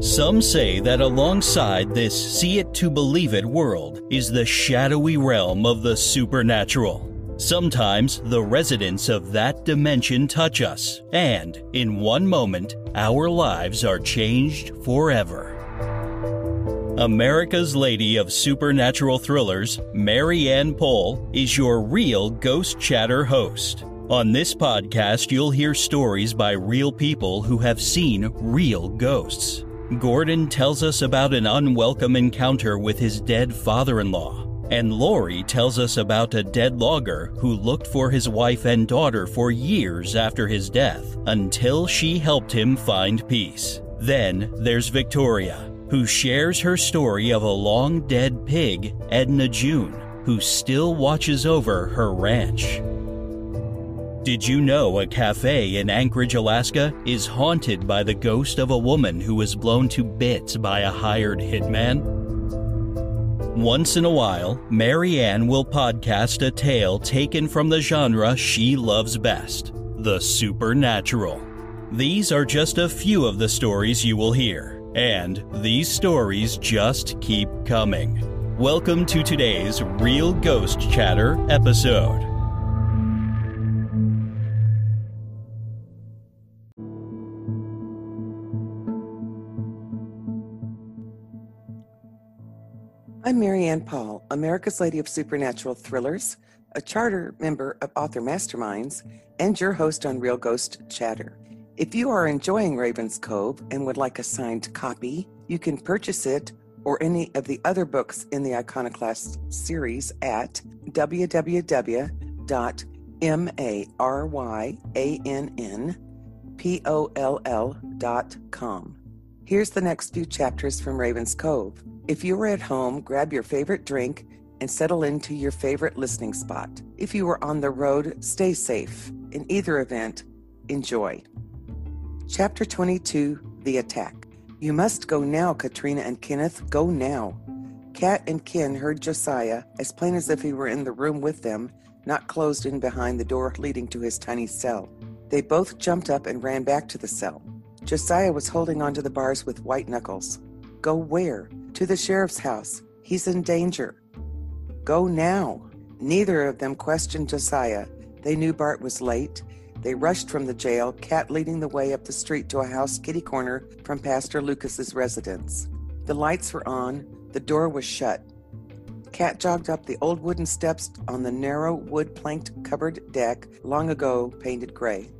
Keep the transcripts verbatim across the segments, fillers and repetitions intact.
Some say that alongside this see-it-to-believe-it world is the shadowy realm of the supernatural. Sometimes the residents of that dimension touch us, and in one moment, our lives are changed forever. America's Lady of Supernatural Thrillers, Mary Ann Pohl, is your Real Ghost Chatter host. On this podcast, you'll hear stories by real people who have seen real ghosts. Gordon tells us about an unwelcome encounter with his dead father-in-law, and Lori tells us about a dead logger who looked for his wife and daughter for years after his death, until she helped him find peace. Then there's Victoria, who shares her story of a long-dead pig, Edna June, who still watches over her ranch. Did you know a cafe in Anchorage, Alaska is haunted by the ghost of a woman who was blown to bits by a hired hitman? Once in a while, Mary Ann will podcast a tale taken from the genre she loves best, the supernatural. These are just a few of the stories you will hear. And these stories just keep coming. Welcome to today's Real Ghost Chatter episode. I'm Mary Ann Pohl, America's Lady of Supernatural Thrillers, a charter member of Author Masterminds, and your host on Real Ghost Chatter. If you are enjoying Raven's Cove and would like a signed copy, you can purchase it or any of the other books in the Iconoclast series at w w w dot mary ann poll dot com. Here's the next few chapters from Raven's Cove. If you were at home, grab your favorite drink and settle into your favorite listening spot. If you were on the road, stay safe. In either event, enjoy. Chapter twenty-two, The Attack. You must go now, Katrina and Kenneth, go now. Kat and Ken heard Josiah, as plain as if he were in the room with them, not closed in behind the door leading to his tiny cell. They both jumped up and ran back to the cell. Josiah was holding onto the bars with white knuckles. Go where? To the sheriff's house. He's in danger. Go now. Neither of them questioned Josiah. They knew Bart was late. They rushed from the jail, Cat leading the way up the street to a house kitty corner from Pastor Lucas's residence. The lights were on. The door was shut. Cat jogged up the old wooden steps on the narrow wood-planked cupboard deck, long ago painted gray.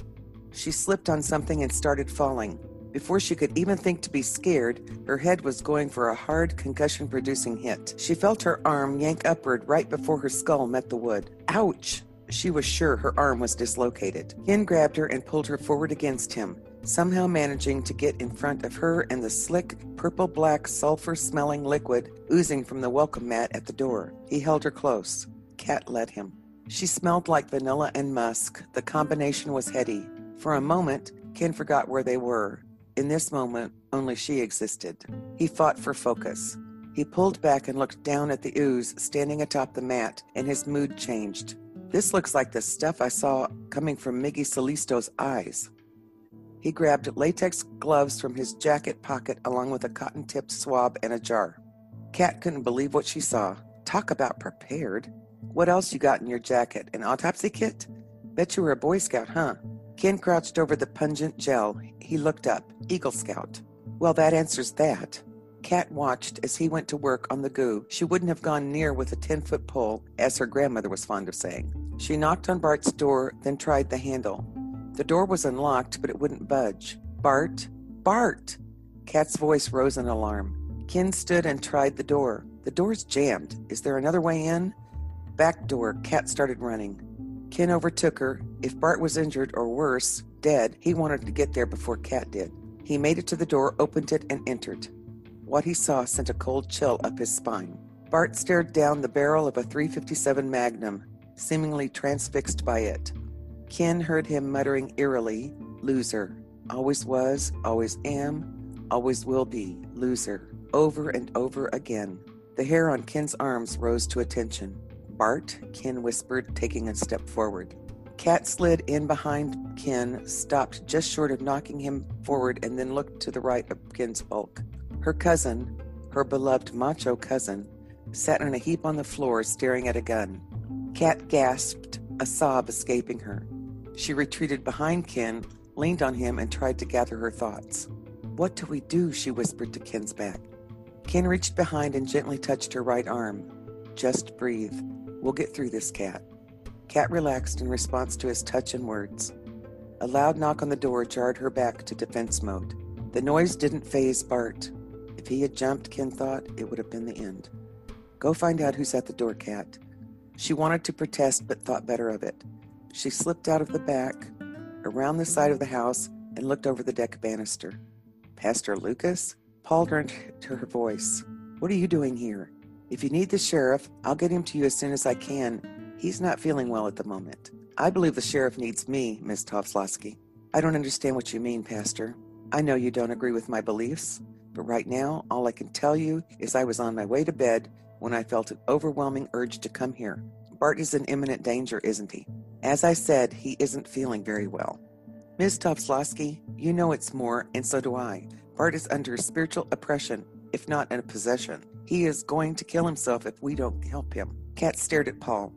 She slipped on something and started falling. Before she could even think to be scared, her head was going for a hard, concussion-producing hit. She felt her arm yank upward right before her skull met the wood. Ouch! She was sure her arm was dislocated. Ken grabbed her and pulled her forward against him, somehow managing to get in front of her and the slick, purple-black, sulfur-smelling liquid oozing from the welcome mat at the door. He held her close. Cat led him. She smelled like vanilla and musk. The combination was heady. For a moment, Ken forgot where they were. In this moment, only she existed. He fought for focus. He pulled back and looked down at the ooze standing atop the mat, and his mood changed. This looks like the stuff I saw coming from Miggy Salisto's eyes. He grabbed latex gloves from his jacket pocket along with a cotton-tipped swab and a jar. Kat couldn't believe what she saw. Talk about prepared. What else you got in your jacket? An autopsy kit? Bet you were a Boy Scout, huh? Ken crouched over the pungent gel. He looked up. Eagle Scout. Well, that answers that. Kat watched as he went to work on the goo. She wouldn't have gone near with a ten-foot pole, as her grandmother was fond of saying. She knocked on Bart's door, then tried the handle. The door was unlocked, but it wouldn't budge. Bart! Bart! Kat's voice rose in alarm. Ken stood and tried the door. The door's jammed. Is there another way in? Back door. Kat started running. Ken overtook her. If Bart was injured or worse, dead, he wanted to get there before Kat did. He made it to the door, opened it, and entered. What he saw sent a cold chill up his spine. Bart stared down the barrel of a three fifty-seven Magnum, seemingly transfixed by it. Ken heard him muttering eerily, "Loser. Always was, always am, always will be, loser," over and over again. The hair on Ken's arms rose to attention. "Bart," Ken whispered, taking a step forward. Cat slid in behind Ken, stopped just short of knocking him forward, and then looked to the right of Ken's bulk. Her cousin, her beloved macho cousin, sat on a heap on the floor staring at a gun. Cat gasped, a sob escaping her. She retreated behind Ken, leaned on him, and tried to gather her thoughts. "What do we do?" she whispered to Ken's back. Ken reached behind and gently touched her right arm. "Just breathe. We'll get through this, Cat." Cat relaxed in response to his touch and words. A loud knock on the door jarred her back to defense mode. The noise didn't faze Bart. If he had jumped, Ken thought, it would have been the end. "Go find out who's at the door, Cat." She wanted to protest but thought better of it. She slipped out of the back, around the side of the house, and looked over the deck banister. "Pastor Lucas?" Paul turned to her voice. "What are you doing here? If you need the sheriff, I'll get him to you as soon as I can. He's not feeling well at the moment." "I believe the sheriff needs me, Miss Topslosky." "I don't understand what you mean, Pastor. I know you don't agree with my beliefs, but right now, all I can tell you is I was on my way to bed when I felt an overwhelming urge to come here. Bart is in imminent danger, isn't he?" "As I said, he isn't feeling very well." "Miss Topslosky, you know it's more, and so do I. Bart is under spiritual oppression, if not in a possession. He is going to kill himself if we don't help him." Cat stared at Paul.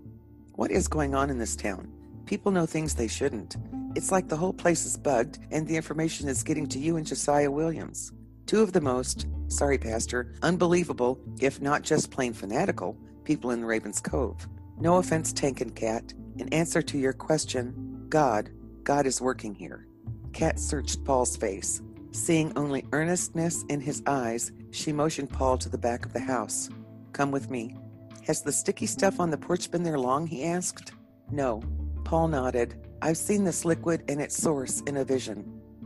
"What is going on in this town? People know things they shouldn't. It's like the whole place is bugged, and the information is getting to you and Josiah Williams. Two of the most, sorry, Pastor, unbelievable, if not just plain fanatical, people in Raven's Cove. No offense taken, Cat. In answer to your question, God, God is working here." Cat searched Paul's face. Seeing only earnestness in his eyes, she motioned Paul to the back of the house. "Come with me." "Has the sticky stuff on the porch been there long?" he asked. "No." Paul nodded. "I've seen this liquid and its source in a vision.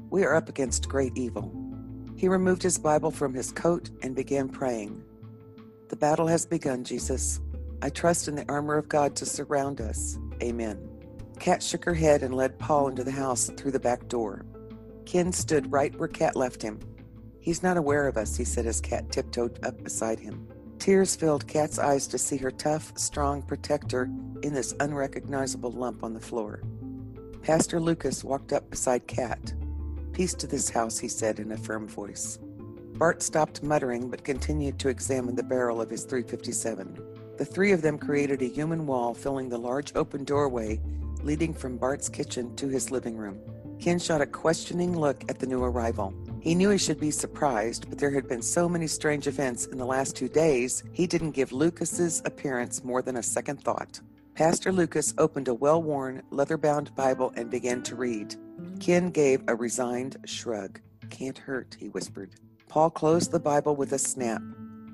We are up against great evil." He removed his Bible from his coat and began praying. "The battle has begun, Jesus. I trust in the armor of God to surround us. Amen." Cat shook her head and led Paul into the house through the back door. Ken stood right where Cat left him. "He's not aware of us," he said as Cat tiptoed up beside him. Tears filled Cat's eyes to see her tough, strong protector in this unrecognizable lump on the floor. Pastor Lucas walked up beside Cat. "Peace to this house," he said in a firm voice. Bart stopped muttering but continued to examine the barrel of his three fifty-seven. The three of them created a human wall filling the large open doorway leading from Bart's kitchen to his living room. Ken shot a questioning look at the new arrival. He knew he should be surprised, but there had been so many strange events in the last two days, he didn't give Lucas's appearance more than a second thought. Pastor Lucas opened a well-worn, leather-bound Bible and began to read. Ken gave a resigned shrug. "Can't hurt," he whispered. Paul closed the Bible with a snap.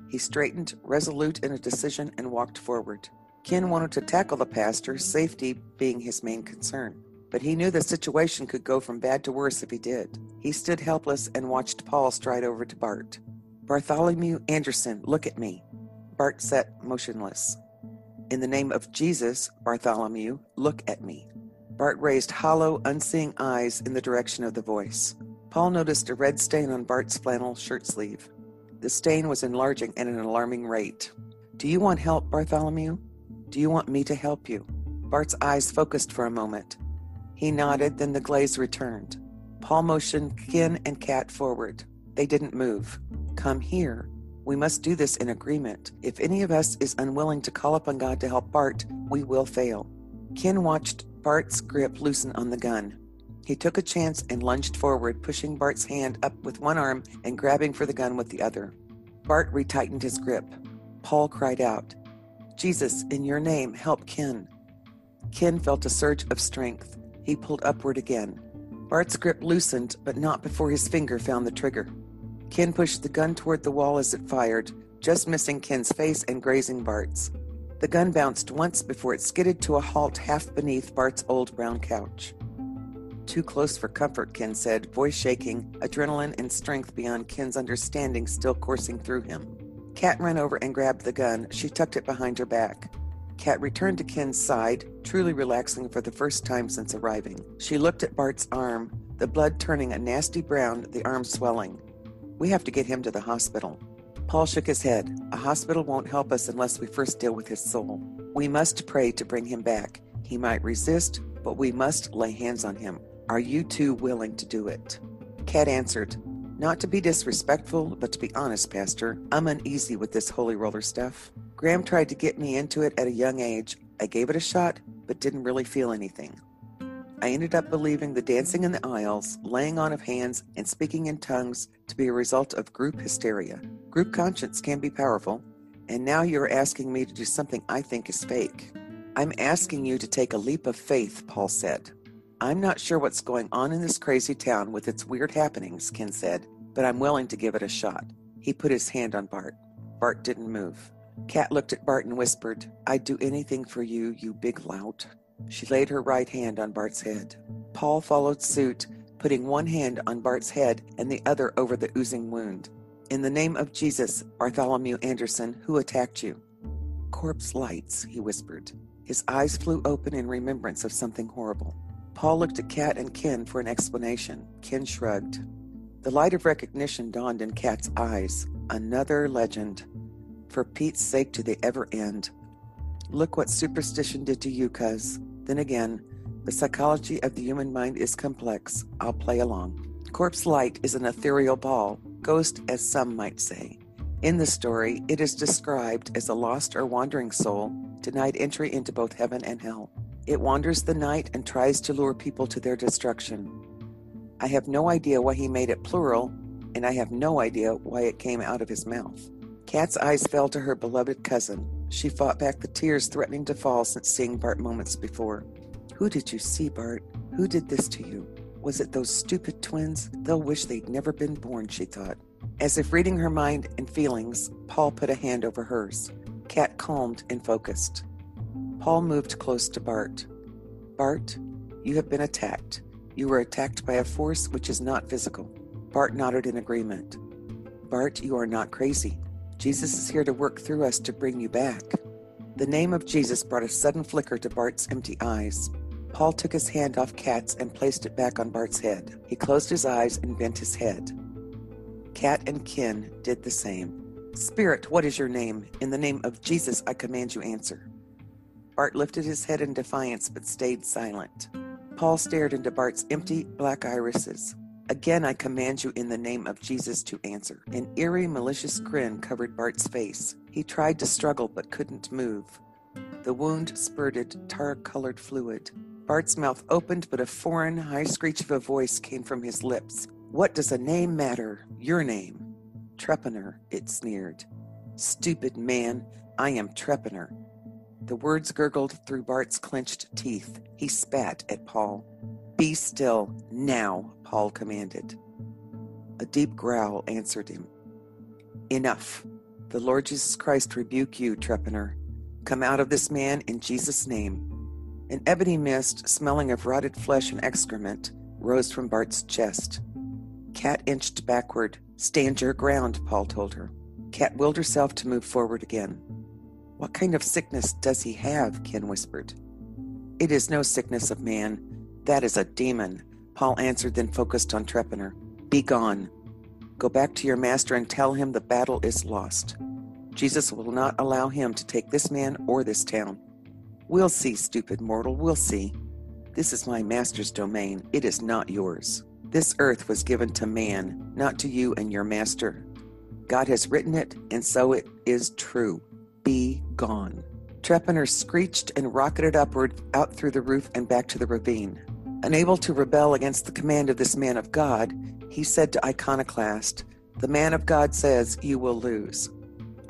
He straightened, resolute in a decision, and walked forward. Ken wanted to tackle the pastor, safety being his main concern. But he knew the situation could go from bad to worse if he did. He stood helpless and watched Paul stride over to Bart. "Bartholomew Anderson, look at me." Bart sat motionless. "In the name of Jesus, Bartholomew, look at me." Bart raised hollow, unseeing eyes in the direction of the voice. Paul noticed a red stain on Bart's flannel shirt sleeve. The stain was enlarging at an alarming rate. "Do you want help, Bartholomew? Do you want me to help you?" Bart's eyes focused for a moment. He nodded, then the glaze returned. Paul motioned Ken and Cat forward. They didn't move. "Come here. We must do this in agreement. If any of us is unwilling to call upon God to help Bart, we will fail." Ken watched Bart's grip loosen on the gun. He took a chance and lunged forward, pushing Bart's hand up with one arm and grabbing for the gun with the other. Bart retightened his grip. Paul cried out, "Jesus, in your name, help Ken." Ken felt a surge of strength. He pulled upward again. Bart's grip loosened, but not before his finger found the trigger. Ken pushed the gun toward the wall as it fired, just missing Ken's face and grazing Bart's. The gun bounced once before it skidded to a halt half beneath Bart's old brown couch. "Too close for comfort," Ken said, voice shaking, adrenaline and strength beyond Ken's understanding still coursing through him. Cat ran over and grabbed the gun. She tucked it behind her back. Cat returned to Ken's side, truly relaxing for the first time since arriving. She looked at Bart's arm, the blood turning a nasty brown, the arm swelling. "We have to get him to the hospital." Paul shook his head. "A hospital won't help us unless we first deal with his soul. We must pray to bring him back. He might resist, but we must lay hands on him. Are you two willing to do it? Cat answered, Not to be disrespectful, but to be honest, Pastor, I'm uneasy with this holy roller stuff. Graham tried to get me into it at a young age. I gave it a shot, but didn't really feel anything. I ended up believing the dancing in the aisles, laying on of hands, and speaking in tongues to be a result of group hysteria. Group conscience can be powerful, and now you're asking me to do something I think is fake. I'm asking you to take a leap of faith, Paul said. I'm not sure what's going on in this crazy town with its weird happenings, Ken said, but I'm willing to give it a shot. He put his hand on Bart. Bart didn't move. Kat looked at Bart and whispered, I'd do anything for you, you big lout. She laid her right hand on Bart's head. Paul followed suit, putting one hand on Bart's head and the other over the oozing wound. In the name of Jesus, Bartholomew Anderson, who attacked you? Corpse lights, he whispered. His eyes flew open in remembrance of something horrible. Paul looked at Kat and Ken for an explanation. Ken shrugged. The light of recognition dawned in Kat's eyes. Another legend. For Pete's sake, to the ever end. Look what superstition did to you, cuz. Then again, the psychology of the human mind is complex. I'll play along. Corpse light is an ethereal ball, ghost as some might say. In the story, it is described as a lost or wandering soul, denied entry into both heaven and hell. It wanders the night and tries to lure people to their destruction. I have no idea why he made it plural, and I have no idea why it came out of his mouth. Kat's eyes fell to her beloved cousin. She fought back the tears threatening to fall since seeing Bart moments before. Who did you see, Bart? Who did this to you? Was it those stupid twins? They'll wish they'd never been born, she thought. As if reading her mind and feelings, Paul put a hand over hers. Kat calmed and focused. Paul moved close to Bart. Bart, you have been attacked. You were attacked by a force which is not physical. Bart nodded in agreement. Bart, you are not crazy. Jesus is here to work through us to bring you back. The name of Jesus brought a sudden flicker to Bart's empty eyes. Paul took his hand off Kat's and placed it back on Bart's head. He closed his eyes and bent his head. Kat and Ken did the same. Spirit, what is your name? In the name of Jesus, I command you answer. Bart lifted his head in defiance, but stayed silent. Paul stared into Bart's empty black irises. Again, I command you in the name of Jesus to answer. An eerie, malicious grin covered Bart's face. He tried to struggle, but couldn't move. The wound spurted tar-colored fluid. Bart's mouth opened, but a foreign, high screech of a voice came from his lips. What does a name matter? Your name. Trepaner, it sneered. Stupid man, I am Trepaner. The words gurgled through Bart's clenched teeth. He spat at Paul. Be still, now, Paul commanded. A deep growl answered him. Enough. The Lord Jesus Christ rebuke you, Trepaner. Come out of this man in Jesus' name. An ebony mist, smelling of rotted flesh and excrement, rose from Bart's chest. Kat inched backward. Stand your ground, Paul told her. Kat willed herself to move forward again. What kind of sickness does he have? Ken whispered. It is no sickness of man. That is a demon, Paul answered, then focused on Trepaner. Be gone. Go back to your master and tell him the battle is lost. Jesus will not allow him to take this man or this town. We'll see, stupid mortal, we'll see. This is my master's domain. It is not yours. This earth was given to man, not to you and your master. God has written it, and so it is true. Be gone. Trepaner screeched and rocketed upward, out through the roof and back to the ravine. Unable to rebel against the command of this man of God, he said to Iconoclast, The man of God says you will lose.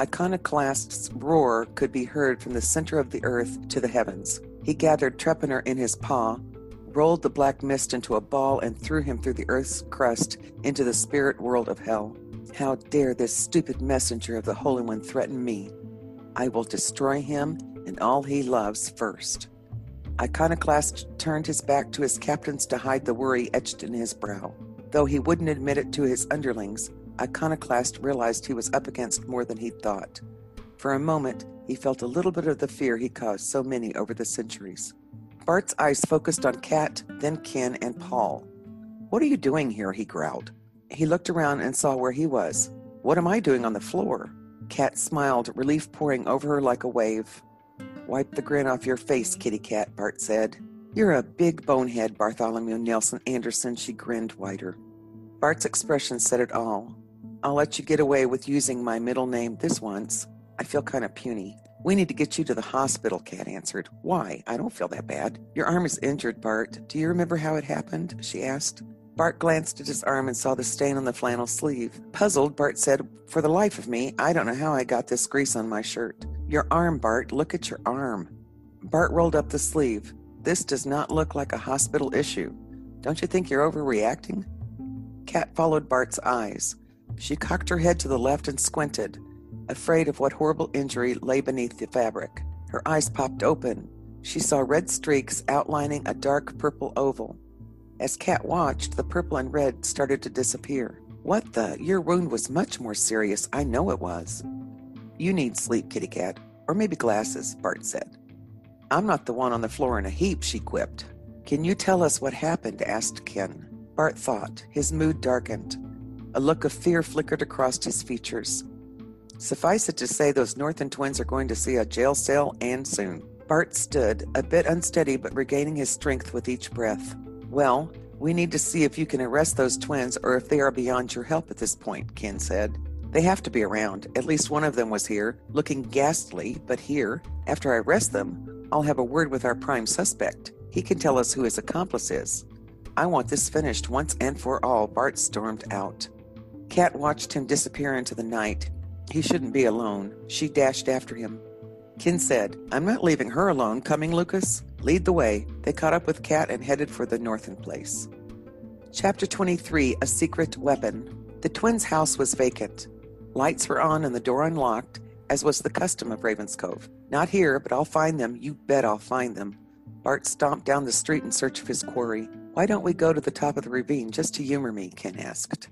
Iconoclast's roar could be heard from the center of the earth to the heavens. He gathered Trepaner in his paw, rolled the black mist into a ball, and threw him through the earth's crust into the spirit world of hell. How dare this stupid messenger of the Holy One threaten me? I will destroy him and all he loves first. Iconoclast turned his back to his captains to hide the worry etched in his brow. Though he wouldn't admit it to his underlings, Iconoclast realized he was up against more than he thought. For a moment, he felt a little bit of the fear he caused so many over the centuries. Bart's eyes focused on Kat, then Ken, and Paul. What are you doing here? He growled. He looked around and saw where he was. What am I doing on the floor? Kat smiled, relief pouring over her like a wave. Wipe the grin off your face, kitty cat, Bart said. You're a big bonehead, Bartholomew Nelson Anderson, she grinned wider. Bart's expression said it all. I'll let you get away with using my middle name this once. I feel kind of puny. We need to get you to the hospital, Kat answered. Why? I don't feel that bad. Your arm is injured, Bart. Do you remember how it happened? She asked. Bart glanced at his arm and saw the stain on the flannel sleeve. Puzzled, Bart said, for the life of me, I don't know how I got this grease on my shirt. Your arm, Bart. Look at your arm. Bart rolled up the sleeve. This does not look like a hospital issue. Don't you think you're overreacting? Kat followed Bart's eyes. She cocked her head to the left and squinted, afraid of what horrible injury lay beneath the fabric. Her eyes popped open. She saw red streaks outlining a dark purple oval. As Kat watched, the purple and red started to disappear. What the? Your wound was much more serious. I know it was. You need sleep, kitty cat, or maybe glasses, Bart said. I'm not the one on the floor in a heap, she quipped. Can you tell us what happened? Asked Ken. Bart thought. His mood darkened. A look of fear flickered across his features. Suffice it to say, those Northern twins are going to see a jail cell, and soon. Bart stood, a bit unsteady but regaining his strength with each breath. Well, we need to see if you can arrest those twins or if they are beyond your help at this point, Ken said. They have to be around. At least one of them was here, looking ghastly, but here. After I arrest them, I'll have a word with our prime suspect. He can tell us who his accomplice is. I want this finished once and for all, Bart stormed out. Kat watched him disappear into the night. He shouldn't be alone. She dashed after him. Ken said, I'm not leaving her alone. Coming, Lucas? Lead the way. They caught up with Kat and headed for the Northern place. Chapter twenty-three, A Secret Weapon. The twins' house was vacant. Lights were on and the door unlocked, as was the custom of Raven's Cove. Not here, but I'll find them. You bet I'll find them. Bart stomped down the street in search of his quarry. Why don't we go to the top of the ravine just to humor me? Ken asked.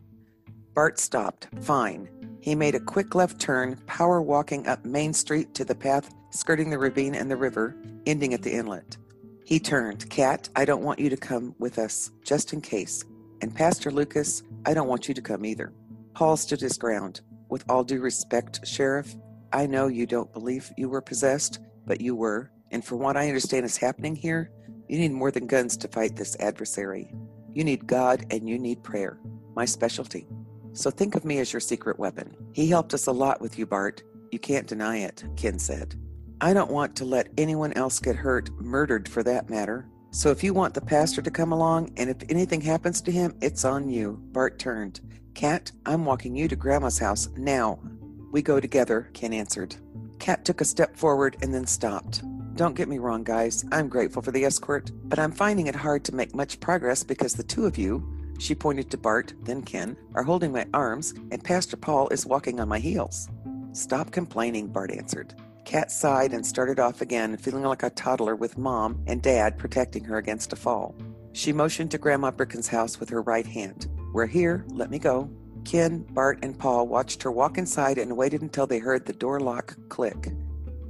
Bart stopped. Fine. He made a quick left turn, power walking up Main Street to the path skirting the ravine and the river, ending at the inlet. He turned. Kat, I don't want you to come with us, just in case. And Pastor Lucas, I don't want you to come either. Paul stood his ground. With all due respect, Sheriff, I know you don't believe you were possessed, but you were. And from what I understand is happening here, you need more than guns to fight this adversary. You need God and you need prayer. My specialty. So think of me as your secret weapon. He helped us a lot with you, Bart. You can't deny it, Ken said. I don't want to let anyone else get hurt, murdered for that matter. So if you want the pastor to come along, and if anything happens to him, it's on you. Bart turned. Kat, I'm walking you to Grandma's house now. We go together, Ken answered. Kat took a step forward and then stopped. Don't get me wrong, guys. I'm grateful for the escort, but I'm finding it hard to make much progress because the two of you, she pointed to Bart, then Ken, are holding my arms, and Pastor Paul is walking on my heels. Stop complaining, Bart answered. Kat sighed and started off again, feeling like a toddler with Mom and Dad protecting her against a fall. She motioned to Grandma Bricken's house with her right hand. We're here. Let me go. Ken, Bart, and Paul watched her walk inside and waited until they heard the door lock click.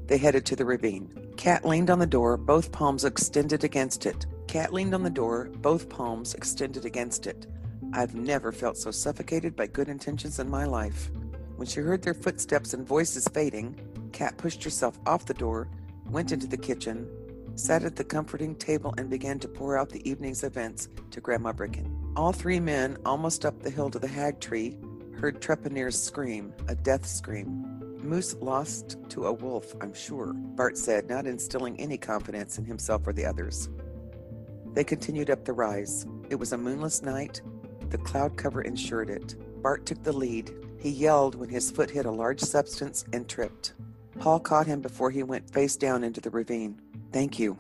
They headed to the ravine. Kat leaned on the door, both palms extended against it. Kat leaned on the door, both palms extended against it. I've never felt so suffocated by good intentions in my life. When she heard their footsteps and voices fading, Kat pushed herself off the door, went into the kitchen, sat at the comforting table, and began to pour out the evening's events to Grandma Bricken. All three men, almost up the hill to the hag tree, heard Trepaner's scream, a death scream. Moose lost to a wolf, I'm sure, Bart said, not instilling any confidence in himself or the others. They continued up the rise. It was a moonless night. The cloud cover ensured it. Bart took the lead. He yelled when his foot hit a large substance and tripped. Paul caught him before he went face down into the ravine. Thank you.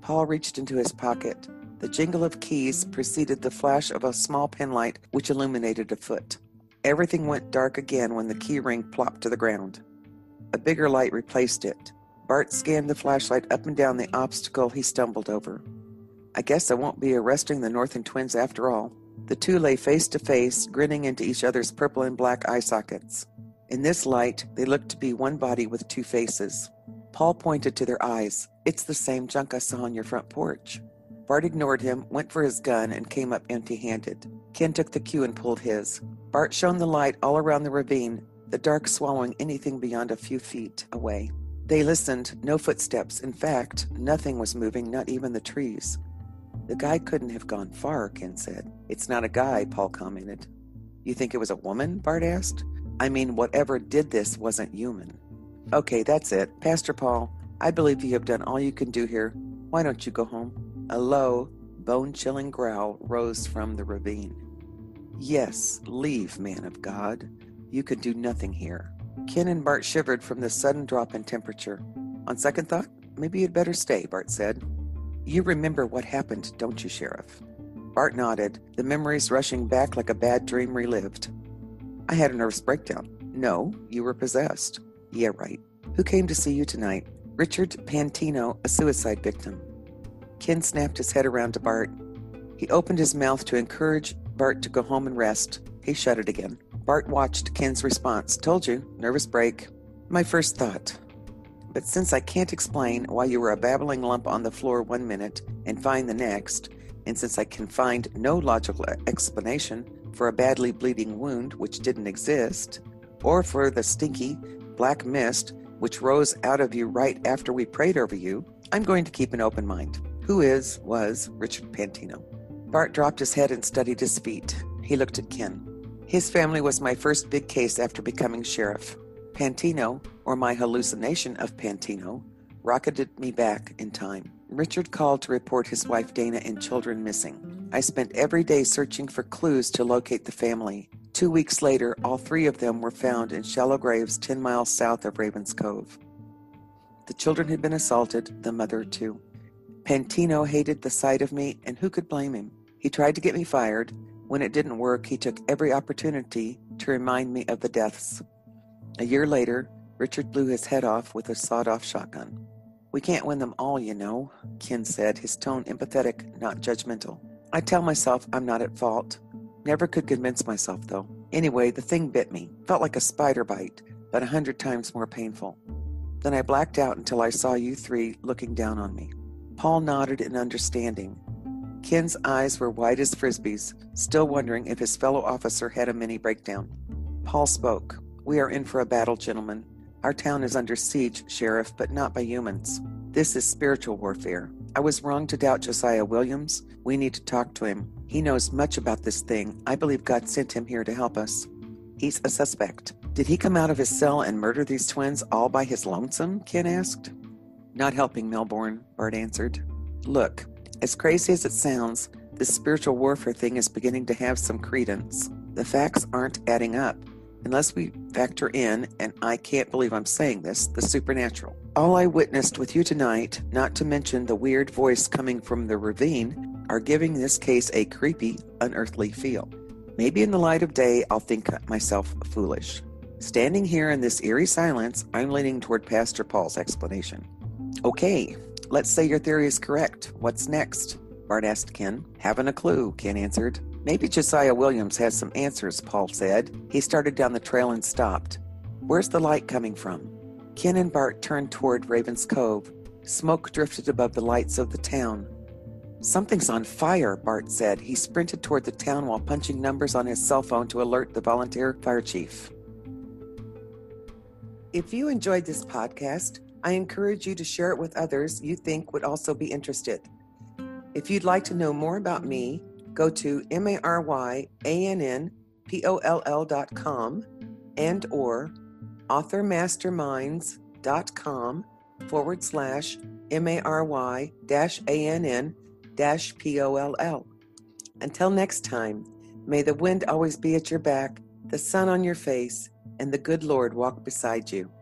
Paul reached into his pocket. The jingle of keys preceded the flash of a small penlight which illuminated a foot. Everything went dark again when the key ring plopped to the ground. A bigger light replaced it. Bart scanned the flashlight up and down the obstacle he stumbled over. I guess I won't be arresting the Northern twins after all. The two lay face to face, grinning into each other's purple and black eye sockets. In this light, they looked to be one body with two faces. Paul pointed to their eyes. It's the same junk I saw on your front porch. Bart ignored him, went for his gun, and came up empty-handed. Ken took the cue and pulled his. Bart shone the light all around the ravine, the dark swallowing anything beyond a few feet away. They listened, no footsteps. In fact, nothing was moving, not even the trees. The guy couldn't have gone far, Ken said. It's not a guy, Paul commented. You think it was a woman? Bart asked. I mean, whatever did this wasn't human. Okay, that's it. Pastor Paul, I believe you have done all you can do here. Why don't you go home? A low, bone-chilling growl rose from the ravine. Yes, leave, man of God. You could do nothing here. Ken and Bart shivered from the sudden drop in temperature. On second thought, maybe you'd better stay, Bart said. You remember what happened, don't you, Sheriff? Bart nodded, the memories rushing back like a bad dream relived. I had a nervous breakdown. No, you were possessed. Yeah, right. Who came to see you tonight? Richard Pantino, a suicide victim. Ken snapped his head around to Bart. He opened his mouth to encourage Bart to go home and rest. He shut it again. Bart watched Ken's response. Told you, nervous break. My first thought. But since I can't explain why you were a babbling lump on the floor one minute and fine the next, and since I can find no logical explanation for a badly bleeding wound which didn't exist, or for the stinky black mist which rose out of you right after we prayed over you, I'm going to keep an open mind. Who is, was Richard Pantino? Bart dropped his head and studied his feet. He looked at Ken. His family was my first big case after becoming sheriff. Pantino, or my hallucination of Pantino, rocketed me back in time. Richard called to report his wife Dana and children missing. I spent every day searching for clues to locate the family. Two weeks later, all three of them were found in shallow graves ten miles south of Raven's Cove. The children had been assaulted, the mother too. Pantino hated the sight of me, and who could blame him? He tried to get me fired. When it didn't work, he took every opportunity to remind me of the deaths. A year later, Richard blew his head off with a sawed-off shotgun. We can't win them all, you know, Ken said, his tone empathetic, not judgmental. I tell myself I'm not at fault. Never could convince myself, though. Anyway, the thing bit me. Felt like a spider bite, but a hundred times more painful. Then I blacked out until I saw you three looking down on me. Paul nodded in understanding. Ken's eyes were wide as frisbees, still wondering if his fellow officer had a mini breakdown. Paul spoke. We are in for a battle, gentlemen. Our town is under siege, Sheriff, but not by humans. This is spiritual warfare. I was wrong to doubt Josiah Williams. We need to talk to him. He knows much about this thing. I believe God sent him here to help us. He's a suspect. Did he come out of his cell and murder these twins all by his lonesome? Ken asked. Not helping, Melbourne, Bart answered. Look, as crazy as it sounds, this spiritual warfare thing is beginning to have some credence. The facts aren't adding up. Unless we factor in, and I can't believe I'm saying this, the supernatural. All I witnessed with you tonight, not to mention the weird voice coming from the ravine, are giving this case a creepy, unearthly feel. Maybe in the light of day, I'll think myself foolish. Standing here in this eerie silence, I'm leaning toward Pastor Paul's explanation. Okay, let's say your theory is correct. What's next? Bart asked Ken. Haven't a clue, Ken answered. Maybe Josiah Williams has some answers, Paul said. He started down the trail and stopped. Where's the light coming from? Ken and Bart turned toward Raven's Cove. Smoke drifted above the lights of the town. Something's on fire, Bart said. He sprinted toward the town while punching numbers on his cell phone to alert the volunteer fire chief. If you enjoyed this podcast, I encourage you to share it with others you think would also be interested. If you'd like to know more about me, go to maryann poll dot com and or authormasterminds.com forward slash mary dash ann dash poll. Until next time, may the wind always be at your back, the sun on your face, and the good Lord walk beside you.